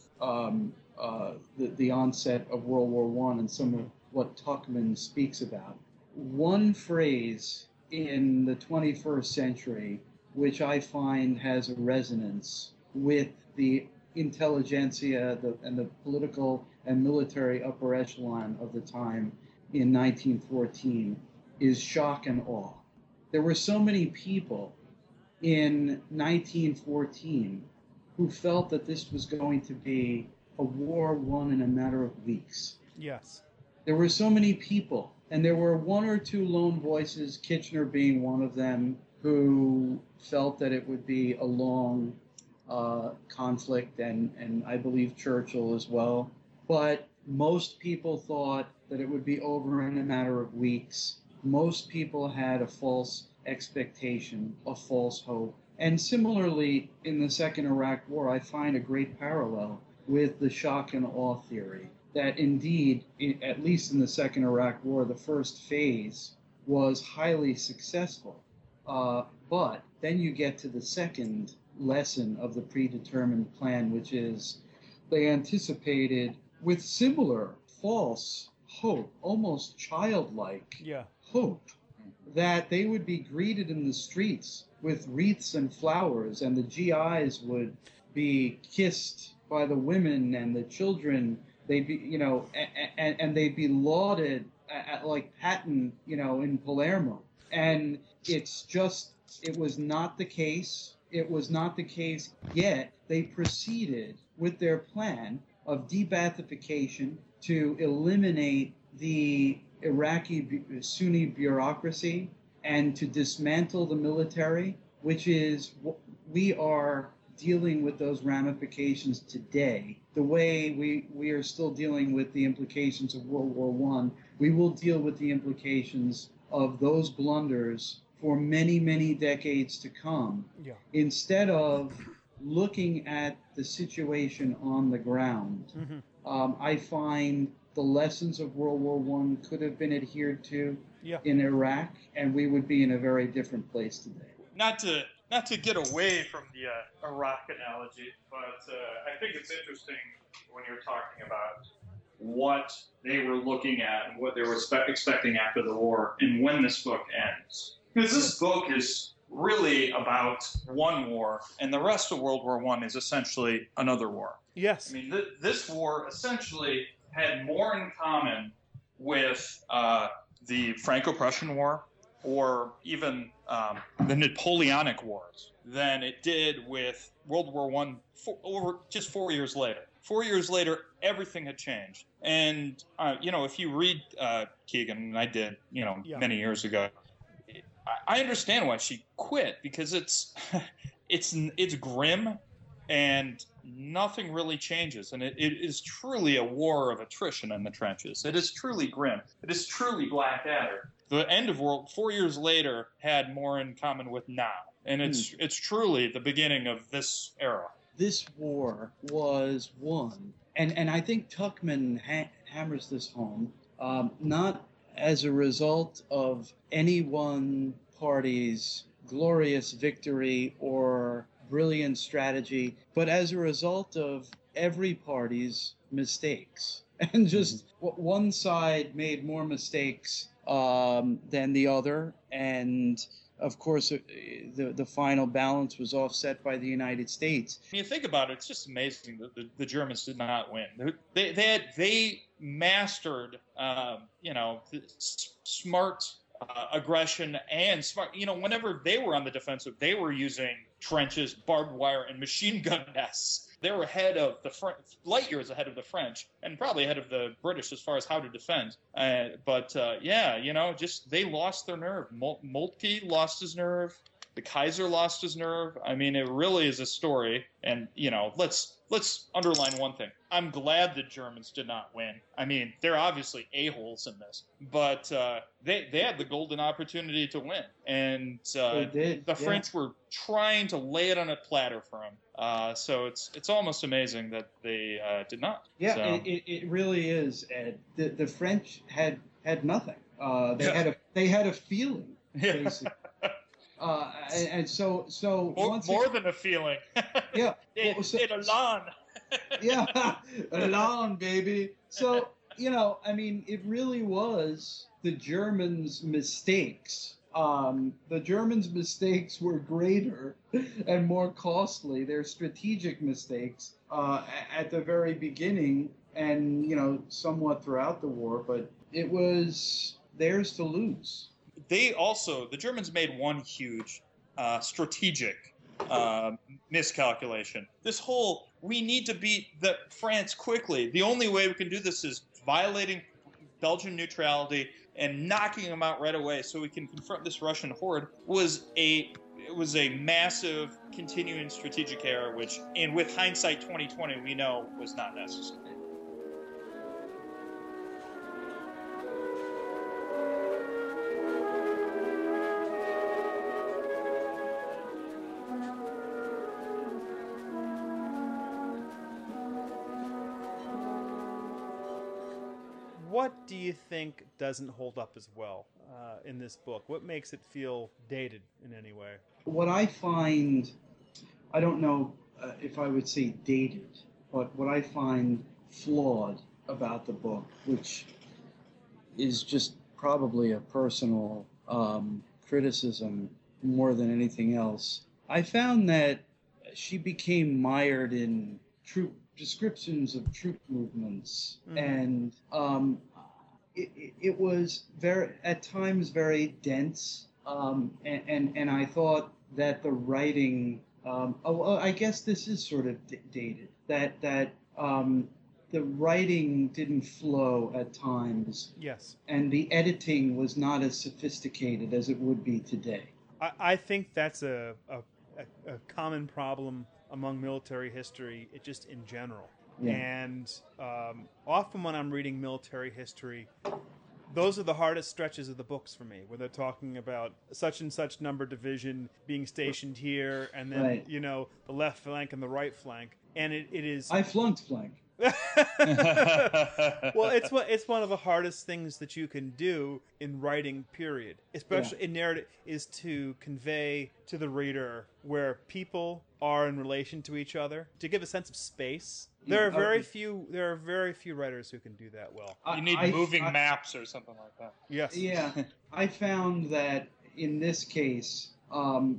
the onset of World War One and some of what Tuchman speaks about. One phrase in the 21st century, which I find has a resonance with the intelligentsia and the political and military upper echelon of the time in 1914, is shock and awe. There were so many people in 1914 who felt that this was going to be a war won in a matter of weeks. Yes. There were so many people, and there were one or two lone voices, Kitchener being one of them, who felt that it would be a long conflict, and I believe Churchill as well. But most people thought that it would be over in a matter of weeks. Most people had a false expectation, a false hope. And similarly, in the second Iraq War, I find a great parallel with the shock and awe theory, that indeed, at least in the second Iraq War, the first phase was highly successful. But then you get to the second lesson of the predetermined plan, which is they anticipated, with similar false hope, almost childlike hope, that they would be greeted in the streets with wreaths and flowers, and the GIs would be kissed by the women and the children. They'd be, you know, and they'd be lauded at like Patton, you know, in Palermo. And it's just, it was not the case. It was not the case, yet they proceeded with their plan of debathification to eliminate the Iraqi Sunni bureaucracy and to dismantle the military, which is, we are dealing with those ramifications today. The way we are still dealing with the implications of World War One, we will deal with the implications of those blunders for many, many decades to come. Yeah. Instead of looking at the situation on the ground, I find the lessons of World War One could have been adhered to in Iraq, and we would be in a very different place today. Not to get away from the Iraq analogy, but I think it's interesting when you're talking about what they were looking at and what they were expecting after the war and when this book ends. Because this book is really about one war, and the rest of World War I is essentially another war. Yes. I mean, this war essentially had more in common with the Franco-Prussian War or even the Napoleonic Wars than it did with World War I just 4 years later. 4 years later, everything had changed. And, you know, if you read Keegan, and I did, you know, many years ago, I understand why she quit, because it's grim and nothing really changes. And it is truly a war of attrition in the trenches. It is truly grim. It is truly Blackadder. The end of World, 4 years later, had more in common with now. And it's truly the beginning of this era. This war was won. And I think Tuchman hammers this home, not as a result of any one party's glorious victory or brilliant strategy, but as a result of every party's mistakes. And just one side made more mistakes than the other. And of course, the final balance was offset by the United States. When you think about it, it's just amazing that the Germans did not win. They mastered, you know, smart aggression and smart. You know, whenever they were on the defensive, they were using trenches, barbed wire, and machine gun nests. They were ahead of the French, light years ahead of the French, and probably ahead of the British as far as how to defend. Yeah, you know, just they lost their nerve. Moltke lost his nerve. The Kaiser lost his nerve. I mean, it really is a story. And, you know, let's underline one thing. I'm glad the Germans did not win. I mean, they're obviously a-holes in this, but they had the golden opportunity to win. And they did. The French were trying to lay it on a platter for them. So it's almost amazing that they did not. Yeah, so. It really is, Ed. The French had nothing. They had a feeling, basically. And so more than a feeling. Yeah. It Elan. Yeah. Elan, baby. So, you know, I mean, it really was the Germans' mistakes. The Germans' mistakes were greater and more costly. Their strategic mistakes at the very beginning and, you know, somewhat throughout the war, but it was theirs to lose. The Germans made one huge strategic miscalculation. This whole, we need to beat France quickly. The only way we can do this is violating Belgian neutrality and knocking them out right away so we can confront this Russian horde was a massive continuing strategic error, which, and with hindsight 2020, we know was not necessary. What do you think doesn't hold up as well in this book? What makes it feel dated in any way? What I find, I don't know if I would say dated, but what I find flawed about the book, which is just probably a personal criticism more than anything else. I found that she became mired in troop descriptions of troop movements, mm-hmm. and it was very, at times, very dense. And I thought that the writing, I guess this is sort of dated, that the writing didn't flow at times. Yes. And the editing was not as sophisticated as it would be today. I think that's a common problem among military history, it just in general. Yeah. And often when I'm reading military history, those are the hardest stretches of the books for me, where they're talking about such and such number division being stationed here, and then, right. you know, the left flank and the right flank. And it is... I flunked flank. Well, it's one of the hardest things that you can do in writing, period, especially in narrative, is to convey to the reader where people are in relation to each other, to give a sense of space. There are very few writers who can do that well. You need moving maps or something like that. Yes. Yeah, I found that in this case,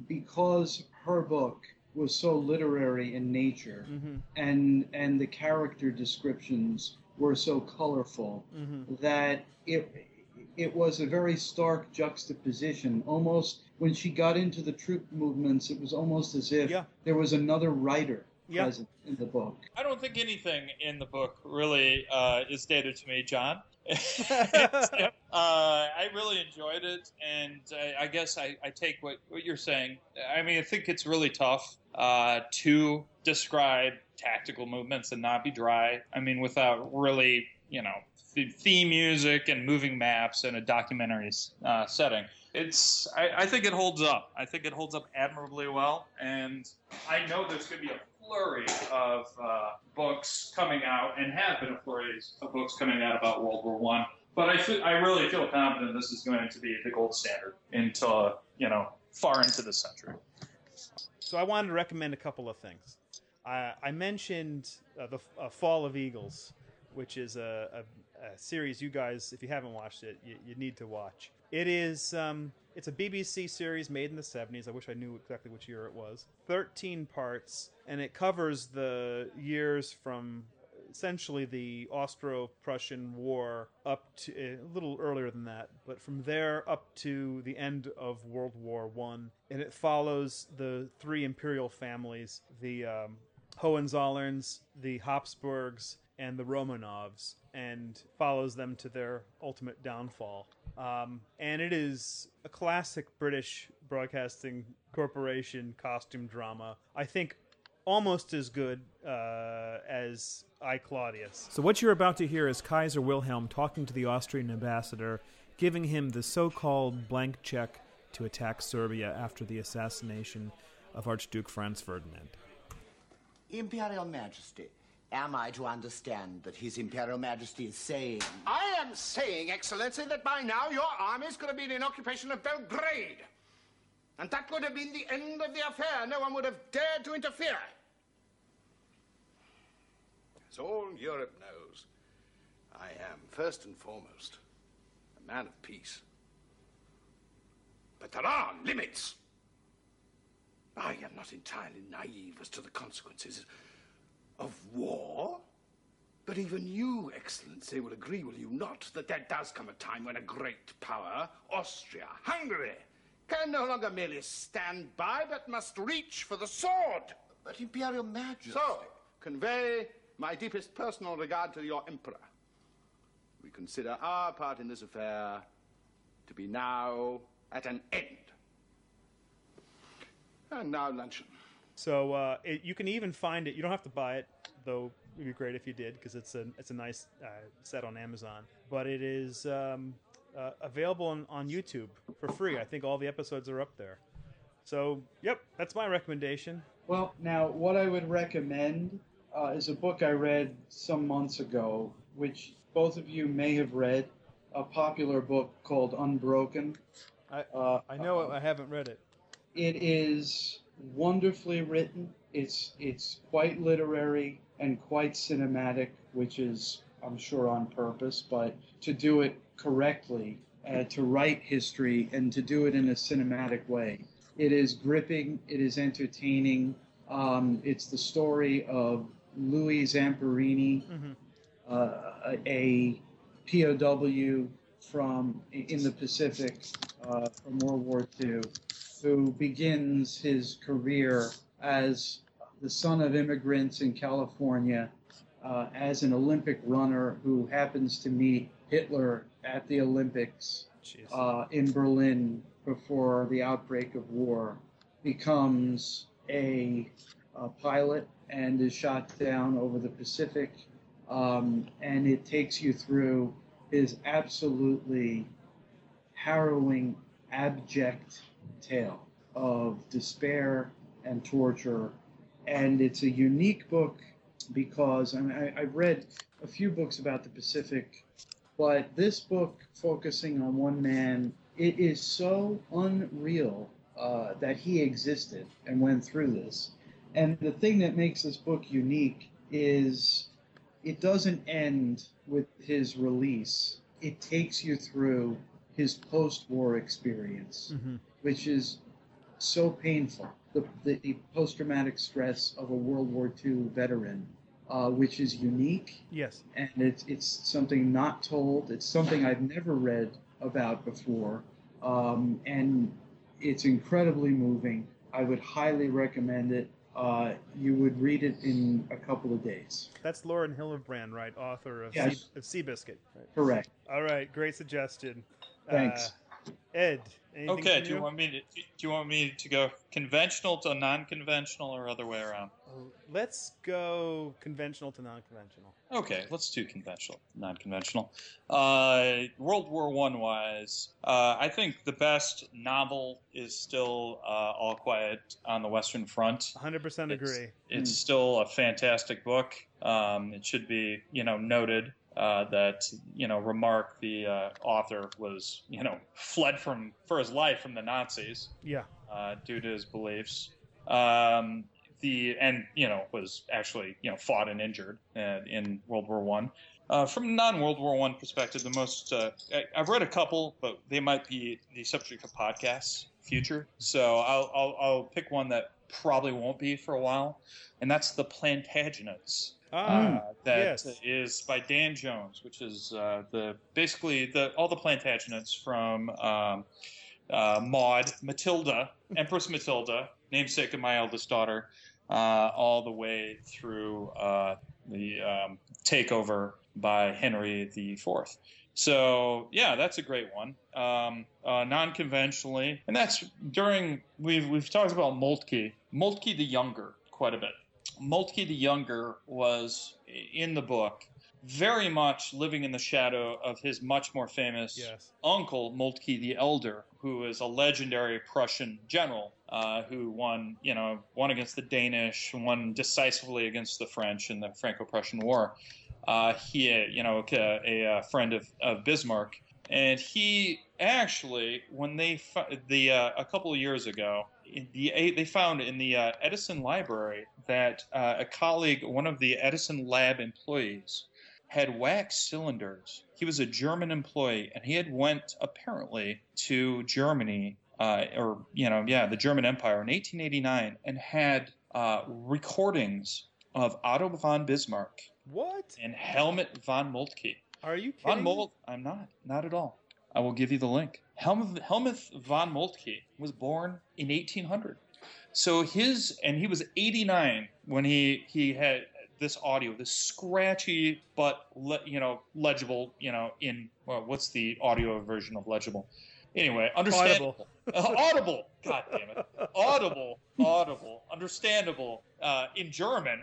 because her book was so literary in nature, mm-hmm. and the character descriptions were so colorful, mm-hmm. that it was a very stark juxtaposition. Almost when she got into the troop movements, it was almost as if there was another writer present in the book. I don't think anything in the book really is dated to me, John. I really enjoyed it, and I guess I take what you're saying. I mean, I think it's really tough to describe tactical movements and not be dry. I mean, without really, you know, theme music and moving maps and a documentary setting. I think it holds up. I think it holds up admirably well, and I know there's going to be a flurry of books coming out, and have been a flurry of books coming out about World War One. But I really feel confident this is going to be the gold standard until, you know, far into the century. So I wanted to recommend a couple of things. I mentioned the Fall of Eagles, which is a series you guys, if you haven't watched it, you need to watch. It is it's a BBC series made in the 70s. I wish I knew exactly which year it was. 13 parts, and it covers the years from essentially the Austro-Prussian War up to a little earlier than that, but from there up to the end of World War One, and it follows the three imperial families: the Hohenzollerns, the Habsburgs, and the Romanovs, and follows them to their ultimate downfall. And it is a classic British Broadcasting Corporation costume drama. I think almost as good as I, Claudius. So what you're about to hear is Kaiser Wilhelm talking to the Austrian ambassador, giving him the so-called blank check to attack Serbia after the assassination of Archduke Franz Ferdinand. Imperial Majesty, am I to understand that His Imperial Majesty is saying... I am saying, Excellency, that by now your armies could have been in occupation of Belgrade. And that would have been the end of the affair. No one would have dared to interfere. As all Europe knows, I am, first and foremost, a man of peace. But there are limits. I am not entirely naive as to the consequences of war? But even you, Excellency, will agree, will you not, that there does come a time when a great power, Austria, Hungary, can no longer merely stand by, but must reach for the sword. But Imperial Majesty... So, convey my deepest personal regard to your Emperor. We consider our part in this affair to be now at an end. And now luncheon. So you can even find it. You don't have to buy it, though it would be great if you did, because it's a nice set on Amazon. But it is available on YouTube for free. I think all the episodes are up there. So, yep, that's my recommendation. Well, now, what I would recommend is a book I read some months ago, which both of you may have read, a popular book called Unbroken. I know it. I haven't read it. It is... wonderfully written. It's quite literary and quite cinematic, which is, I'm sure, on purpose, but to do it correctly, to write history and to do it in a cinematic way. It is gripping, it is entertaining. It's the story of Louis Zamperini, a POW from in the Pacific from World War II, who begins his career as the son of immigrants in California, as an Olympic runner who happens to meet Hitler at the Olympics in Berlin before the outbreak of war, becomes a pilot and is shot down over the Pacific. And it takes you through his absolutely harrowing, abject tale of despair and torture. And it's a unique book because I've read a few books about the Pacific, but this book focusing on one man, it is so unreal that he existed and went through this. And the thing that makes this book unique is it doesn't end with his release. It takes you through his post-war experience, which is so painful. The post-traumatic stress of a World War II veteran, which is unique. Yes. And it's something not told. It's something I've never read about before. And it's incredibly moving. I would highly recommend it. You would read it in a couple of days. That's Lauren Hillebrand, right? Author of Seabiscuit. Right? Correct. All right. Great suggestion. Thanks. Ed, anything okay, do you want me to go conventional to non-conventional or other way around? Let's go conventional to non-conventional. Okay, let's do conventional, non-conventional. World War One wise, I think the best novel is still All Quiet on the Western Front. 100% agree. It's still a fantastic book. It should be, noted. That, remark the author was, fled for his life from the Nazis. Yeah. Due to his beliefs. Was actually, fought and injured in World War One. From a non-World War One perspective, the most, I've read a couple, but they might be the subject of podcasts future. So I'll pick one that probably won't be for a while. And that's The Plantagenets. Is by Dan Jones, which is all the Plantagenets from Matilda, Empress Matilda, namesake of my eldest daughter, all the way through the takeover by Henry IV. So, yeah, that's a great one. Non-conventionally, and that's during we've talked about Moltke the Younger quite a bit. Moltke the Younger was, in the book, very much living in the shadow of his much more famous uncle, Moltke the Elder, who is a legendary Prussian general who won against the Danish, won decisively against the French in the Franco-Prussian War. He, a friend of Bismarck. And he actually, when a couple of years ago, they found in the Edison library that a colleague, one of the Edison lab employees, had wax cylinders. He was a German employee, and he had went apparently to Germany, the German Empire in 1889, and had recordings of Otto von Bismarck. What? And Helmut von Moltke. Are you kidding? I'm not at all. I will give you the link. Helmut von Moltke was born in 1800. So he was 89 when he had this audio, this scratchy but legible, what's the audio version of legible? Anyway, understandable. Audible. God damn it. Audible. Understandable. In German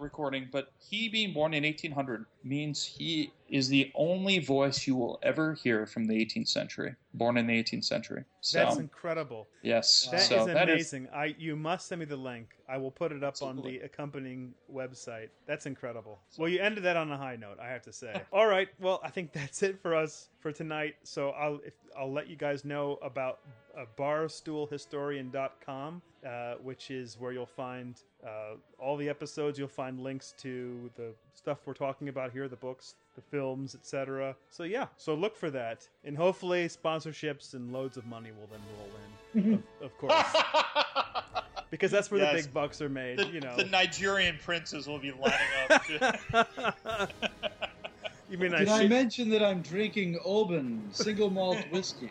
recording. But he being born in 1800 means he is the only voice you will ever hear from the 18th century. Born in the 18th century. So, that's incredible. Yes. Wow. That is amazing. You must send me the link. I will put it up on the accompanying website. That's incredible. Well, you ended that on a high note, I have to say. All right. Well, I think that's it for us for tonight. So I'll let you guys know about barstoolhistorian.com. which is where you'll find all the episodes. You'll find links to the stuff we're talking about here, the books, the films, etc. So yeah, so look for that. And hopefully sponsorships and loads of money will then roll in, of course. Because that's where the big bucks are made. The, you know, the Nigerian princes will be lining up. You mean I mention that I'm drinking Oban single malt whiskey?